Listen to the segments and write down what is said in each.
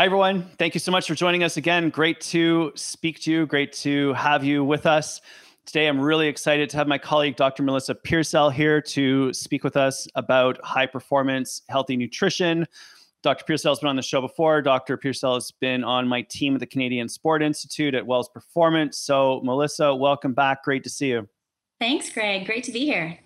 Hi, everyone. Thank you so much for joining us again. Great to speak to you. Great to have you with us. Today, I'm really excited to have my colleague, Dr. Melissa Piercell, here to speak with us about high-performance, healthy nutrition. Dr. Piercell has been on the show before. Dr. Piercell has been on my team at the Canadian Sport Institute at Wells Performance. So, Melissa, welcome back. Great to see you. Thanks, Greg. Great to be here.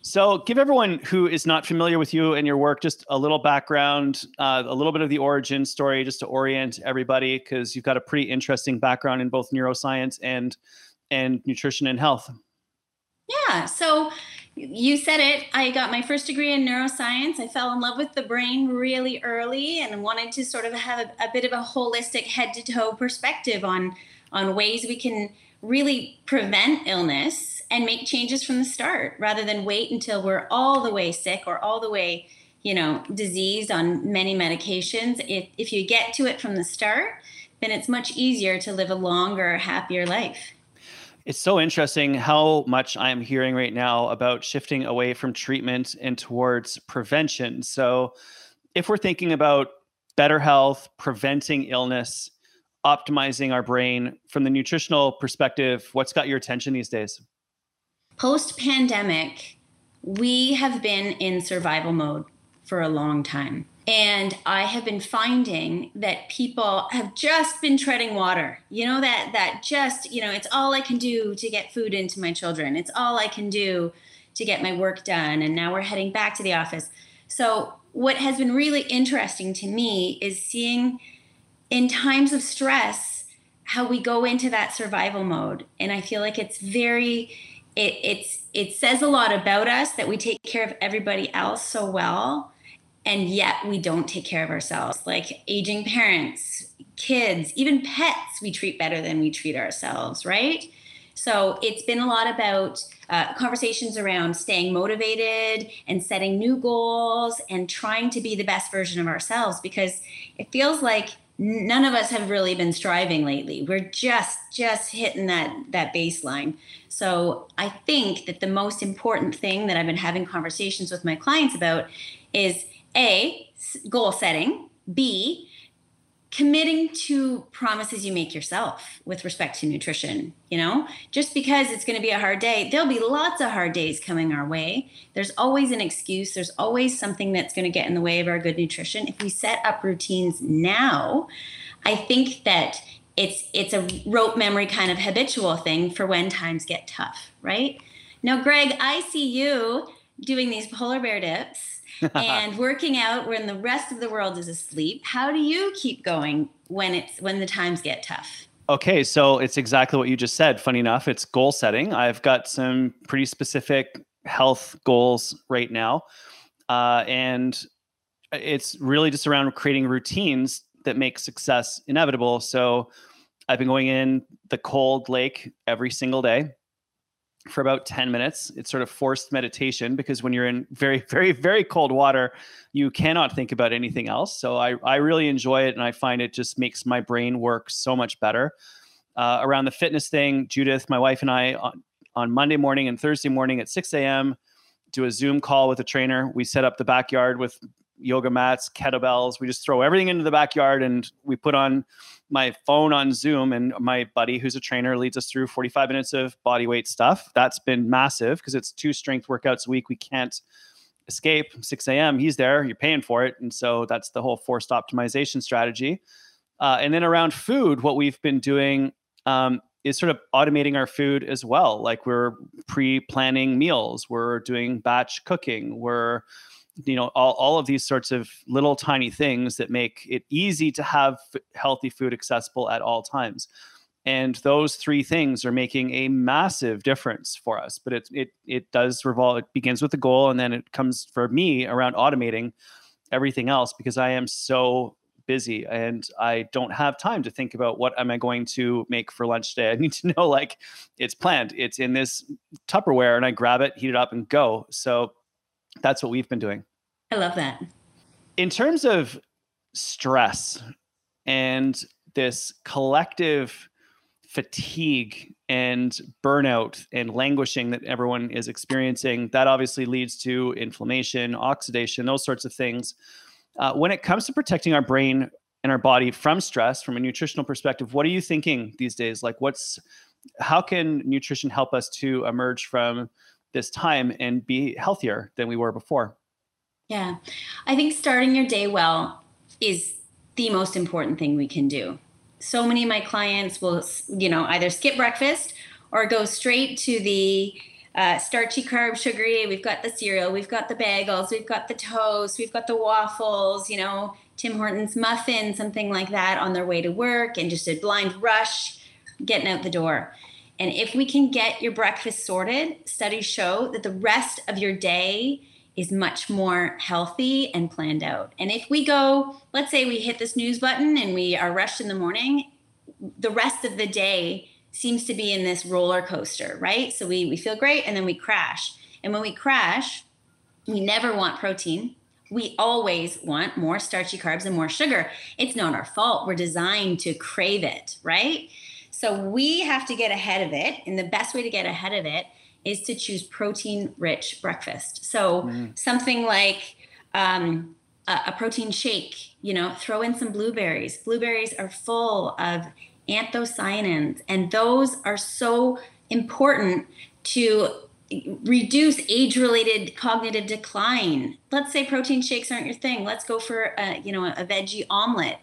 So give everyone who is not familiar with you and your work just a little background, a little bit of the origin story, just to orient everybody, because you've got a pretty interesting background in both neuroscience and nutrition and health. Yeah, so you said it. I got my first degree in neuroscience. I fell in love with the brain really early and wanted to sort of have a bit of a holistic head-to-toe perspective on ways we can really prevent illness and make changes from the start rather than wait until we're all the way sick or all the way, you know, diseased on many medications. If you get to it from the start, then it's much easier to live a longer, happier life. It's so interesting how much I'm hearing right now about shifting away from treatment and towards prevention. So if we're thinking about better health, preventing illness, optimizing our brain, from the nutritional perspective, what's got your attention these days? Post-pandemic, we have been in survival mode for a long time. And I have been finding that people have just been treading water. You know, that just, you know, it's all I can do to get food into my children. It's all I can do to get my work done. And now we're heading back to the office. So what has been really interesting to me is seeing in times of stress how we go into that survival mode. And I feel like it's very... It says a lot about us that we take care of everybody else so well, and yet we don't take care of ourselves. Like aging parents, kids, even pets, we treat better than we treat ourselves, right? So it's been a lot about conversations around staying motivated and setting new goals and trying to be the best version of ourselves, because it feels like none of us have really been striving lately. We're just hitting that baseline. So I think that the most important thing that I've been having conversations with my clients about is A, goal setting, B, committing to promises you make yourself with respect to nutrition. You know, just because it's going to be a hard day, there'll be lots of hard days coming our way. There's always an excuse. There's always something that's going to get in the way of our good nutrition. If we set up routines now, I think that it's a rote memory kind of habitual thing for when times get tough, right? Now, Greg, I see you doing these polar bear dips and working out when the rest of the world is asleep. How do you keep going when the times get tough? Okay, so it's exactly what you just said. Funny enough, it's goal setting. I've got some pretty specific health goals right now. And it's really just around creating routines that make success inevitable. So I've been going in the cold lake every single day for about 10 minutes. It's sort of forced meditation, because when you're in very, very, very cold water, you cannot think about anything else. So I really enjoy it, and I find it just makes my brain work so much better. Around the fitness thing, Judith, my wife, and I on Monday morning and Thursday morning at 6 a.m. do a Zoom call with a trainer. We set up the backyard with yoga mats, kettlebells. We just throw everything into the backyard, and we put on my phone on Zoom, and my buddy who's a trainer leads us through 45 minutes of body weight stuff. That's been massive, because it's 2 strength workouts a week. We can't escape. 6 a.m. He's there, you're paying for it. And so that's the whole forced optimization strategy. And then around food, what we've been doing is sort of automating our food as well. Like, we're pre-planning meals. We're doing batch cooking. We're, you know, all of these sorts of little tiny things that make it easy to have healthy food accessible at all times. And those 3 things are making a massive difference for us. But it does revolve, it begins with the goal, and then it comes for me around automating everything else, because I am so busy and I don't have time to think about what am I going to make for lunch today. I need to know, like, it's planned, it's in this Tupperware, and I grab it, heat it up, and go. So that's what we've been doing. I love that. In terms of stress and this collective fatigue and burnout and languishing that everyone is experiencing, that obviously leads to inflammation, oxidation, those sorts of things. When it comes to protecting our brain and our body from stress from a nutritional perspective. What are you thinking these days? Like, how can nutrition help us to emerge from this time and be healthier than we were before? Yeah, I think starting your day well is the most important thing we can do. So many of my clients will, either skip breakfast or go straight to the starchy, carb, sugary. We've got the cereal, we've got the bagels, we've got the toast, we've got the waffles, Tim Hortons muffin, something like that on their way to work, and just a blind rush getting out the door. And if we can get your breakfast sorted, studies show that the rest of your day is much more healthy and planned out. And if we go, let's say we hit the snooze button and we are rushed in the morning, the rest of the day seems to be in this roller coaster, right? So we feel great and then we crash. And when we crash, we never want protein. We always want more starchy carbs and more sugar. It's not our fault. We're designed to crave it, right? So we have to get ahead of it. And the best way to get ahead of it is to choose protein-rich breakfast. So something like a protein shake, throw in some blueberries. Blueberries are full of anthocyanins, and those are so important to reduce age-related cognitive decline. Let's say protein shakes aren't your thing. Let's go for a veggie omelet.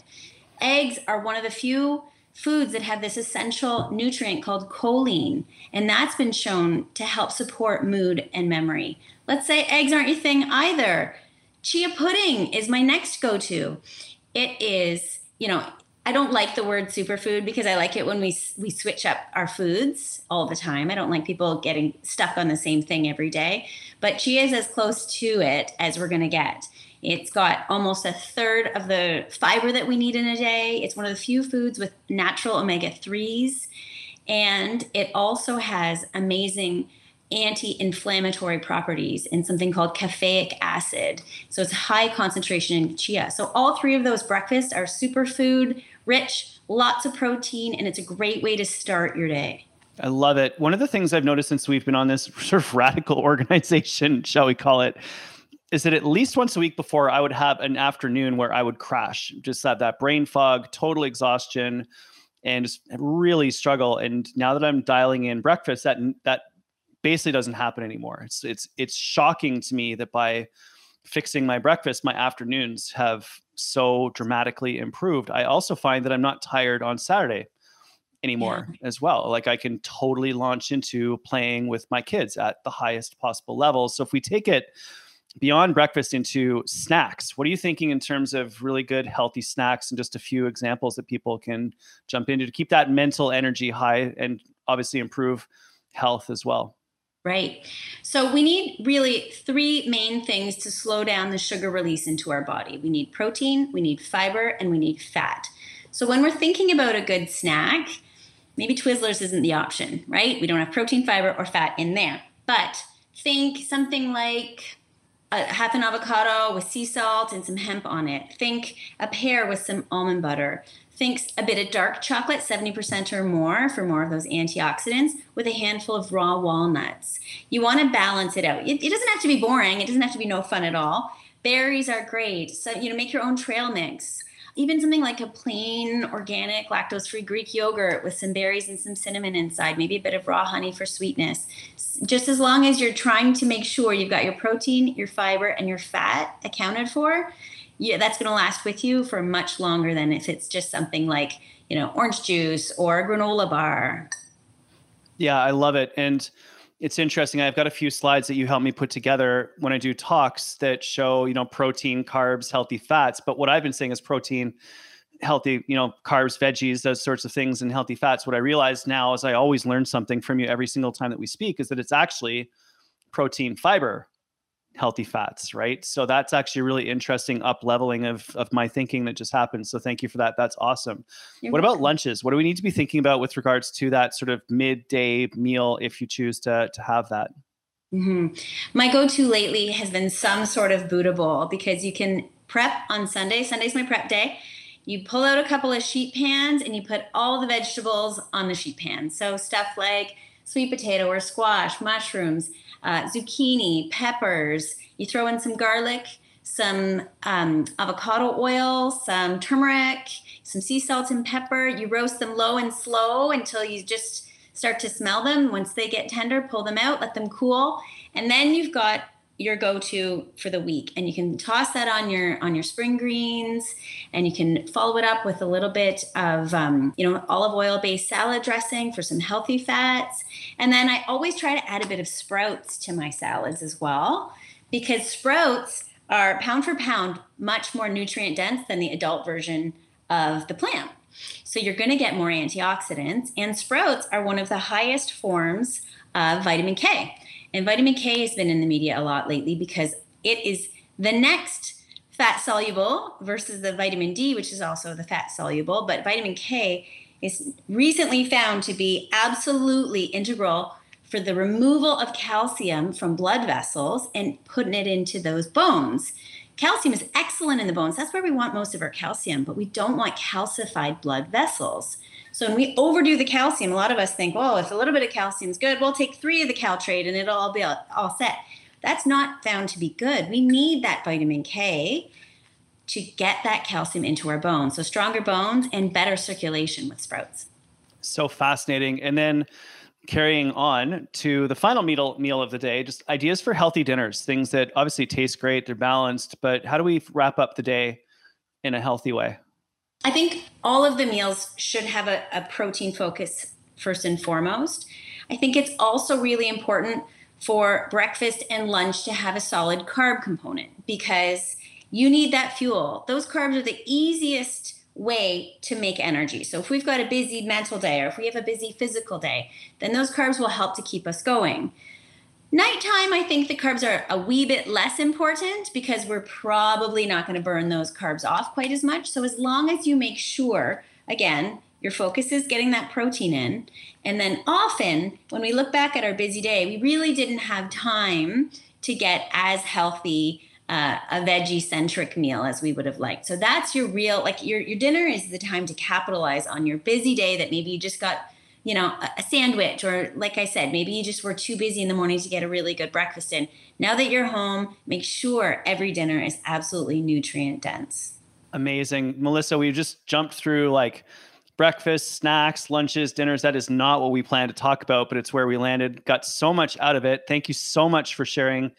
Eggs are one of the few foods that have this essential nutrient called choline, and that's been shown to help support mood and memory. Let's say eggs aren't your thing either. Chia pudding is my next go-to. It is, I don't like the word superfood because I like it when we switch up our foods all the time. I don't like people getting stuck on the same thing every day, but chia is as close to it as we're going to get. It's got almost a third of the fiber that we need in a day. It's one of the few foods with natural omega-3s. And it also has amazing anti-inflammatory properties in something called caffeic acid. So it's high concentration in chia. So all three of those breakfasts are superfood rich, lots of protein, and it's a great way to start your day. I love it. One of the things I've noticed since we've been on this sort of radical organization, shall we call it, is that at least once a week before, I would have an afternoon where I would crash, just have that brain fog, total exhaustion, and just really struggle. And now that I'm dialing in breakfast, that basically doesn't happen anymore. It's shocking to me that by fixing my breakfast, my afternoons have so dramatically improved. I also find that I'm not tired on Saturday anymore as well. Like, I can totally launch into playing with my kids at the highest possible level. So if we take it beyond breakfast into snacks, what are you thinking in terms of really good, healthy snacks, and just a few examples that people can jump into to keep that mental energy high and obviously improve health as well? Right. So we need really three main things to slow down the sugar release into our body. We need protein, we need fiber, and we need fat. So when we're thinking about a good snack, maybe Twizzlers isn't the option, right? We don't have protein, fiber, or fat in there. But think something like half an avocado with sea salt and some hemp on it. Think a pear with some almond butter. Think a bit of dark chocolate, 70% or more, for more of those antioxidants, with a handful of raw walnuts. You want to balance it out. It doesn't have to be boring. It doesn't have to be no fun at all. Berries are great. So, make your own trail mix. Even something like a plain, organic, lactose-free Greek yogurt with some berries and some cinnamon inside, maybe a bit of raw honey for sweetness. Just as long as you're trying to make sure you've got your protein, your fiber, and your fat accounted for, that's going to last with you for much longer than if it's just something like, orange juice or a granola bar. Yeah, I love it. And it's interesting. I've got a few slides that you helped me put together when I do talks that show, protein, carbs, healthy fats. But what I've been saying is protein, healthy, carbs, veggies, those sorts of things, and healthy fats. What I realize now is I always learn something from you every single time that we speak is that it's actually protein, fiber, healthy fats, right? So that's actually a really interesting up-leveling of my thinking that just happened. So thank you for that. That's awesome. What about lunches? What do we need to be thinking about with regards to that sort of midday meal if you choose to have that? My go-to lately has been some sort of Buddha bowl, because you can prep on Sunday. Sunday's my prep day. You pull out a couple of sheet pans and you put all the vegetables on the sheet pan. So stuff like sweet potato or squash, mushrooms, zucchini, peppers. You throw in some garlic, some avocado oil, some turmeric, some sea salt and pepper. You roast them low and slow until you just start to smell them. Once they get tender, pull them out, let them cool. And then you've got your go-to for the week. And you can toss that on your spring greens, and you can follow it up with a little bit of, olive oil-based salad dressing for some healthy fats. And then I always try to add a bit of sprouts to my salads as well, because sprouts are pound for pound much more nutrient dense than the adult version of the plant. So you're going to get more antioxidants, and sprouts are one of the highest forms of vitamin K. And vitamin K has been in the media a lot lately because it is the next fat soluble versus the vitamin D, which is also the fat soluble. But vitamin K is recently found to be absolutely integral for the removal of calcium from blood vessels and putting it into those bones. Calcium is excellent in the bones. That's where we want most of our calcium, but we don't want calcified blood vessels. So when we overdo the calcium, a lot of us think, well, if a little bit of calcium is good, we'll take 3 of the Caltrate and it'll all be all set. That's not found to be good. We need that vitamin K to get that calcium into our bones. So stronger bones and better circulation with sprouts. So fascinating. And then carrying on to the final meal of the day, just ideas for healthy dinners, things that obviously taste great, they're balanced, but how do we wrap up the day in a healthy way? I think all of the meals should have a protein focus first and foremost. I think it's also really important for breakfast and lunch to have a solid carb component, because you need that fuel. Those carbs are the easiest way to make energy. So if we've got a busy mental day, or if we have a busy physical day, then those carbs will help to keep us going. Nighttime, I think the carbs are a wee bit less important because we're probably not going to burn those carbs off quite as much. So as long as you make sure, again, your focus is getting that protein in. And then often when we look back at our busy day, we really didn't have time to get as healthy a veggie-centric meal as we would have liked. So that's your real, your dinner is the time to capitalize on your busy day that maybe you just got a sandwich, or like I said, maybe you just were too busy in the morning to get a really good breakfast in. Now that you're home, make sure every dinner is absolutely nutrient dense. Amazing. Melissa, we've just jumped through breakfast, snacks, lunches, dinners. That is not what we planned to talk about, but it's where we landed. Got so much out of it. Thank you so much for sharing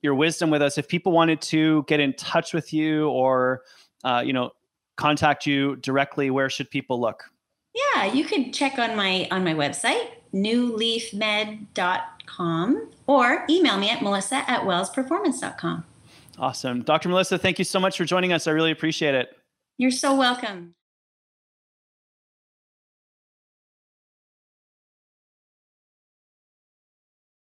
your wisdom with us. If people wanted to get in touch with you or, contact you directly, where should people look? Yeah, you could check on my website, newleafmed.com, or email me at melissa@wellsperformance.com. Awesome. Dr. Melissa, thank you so much for joining us. I really appreciate it. You're so welcome.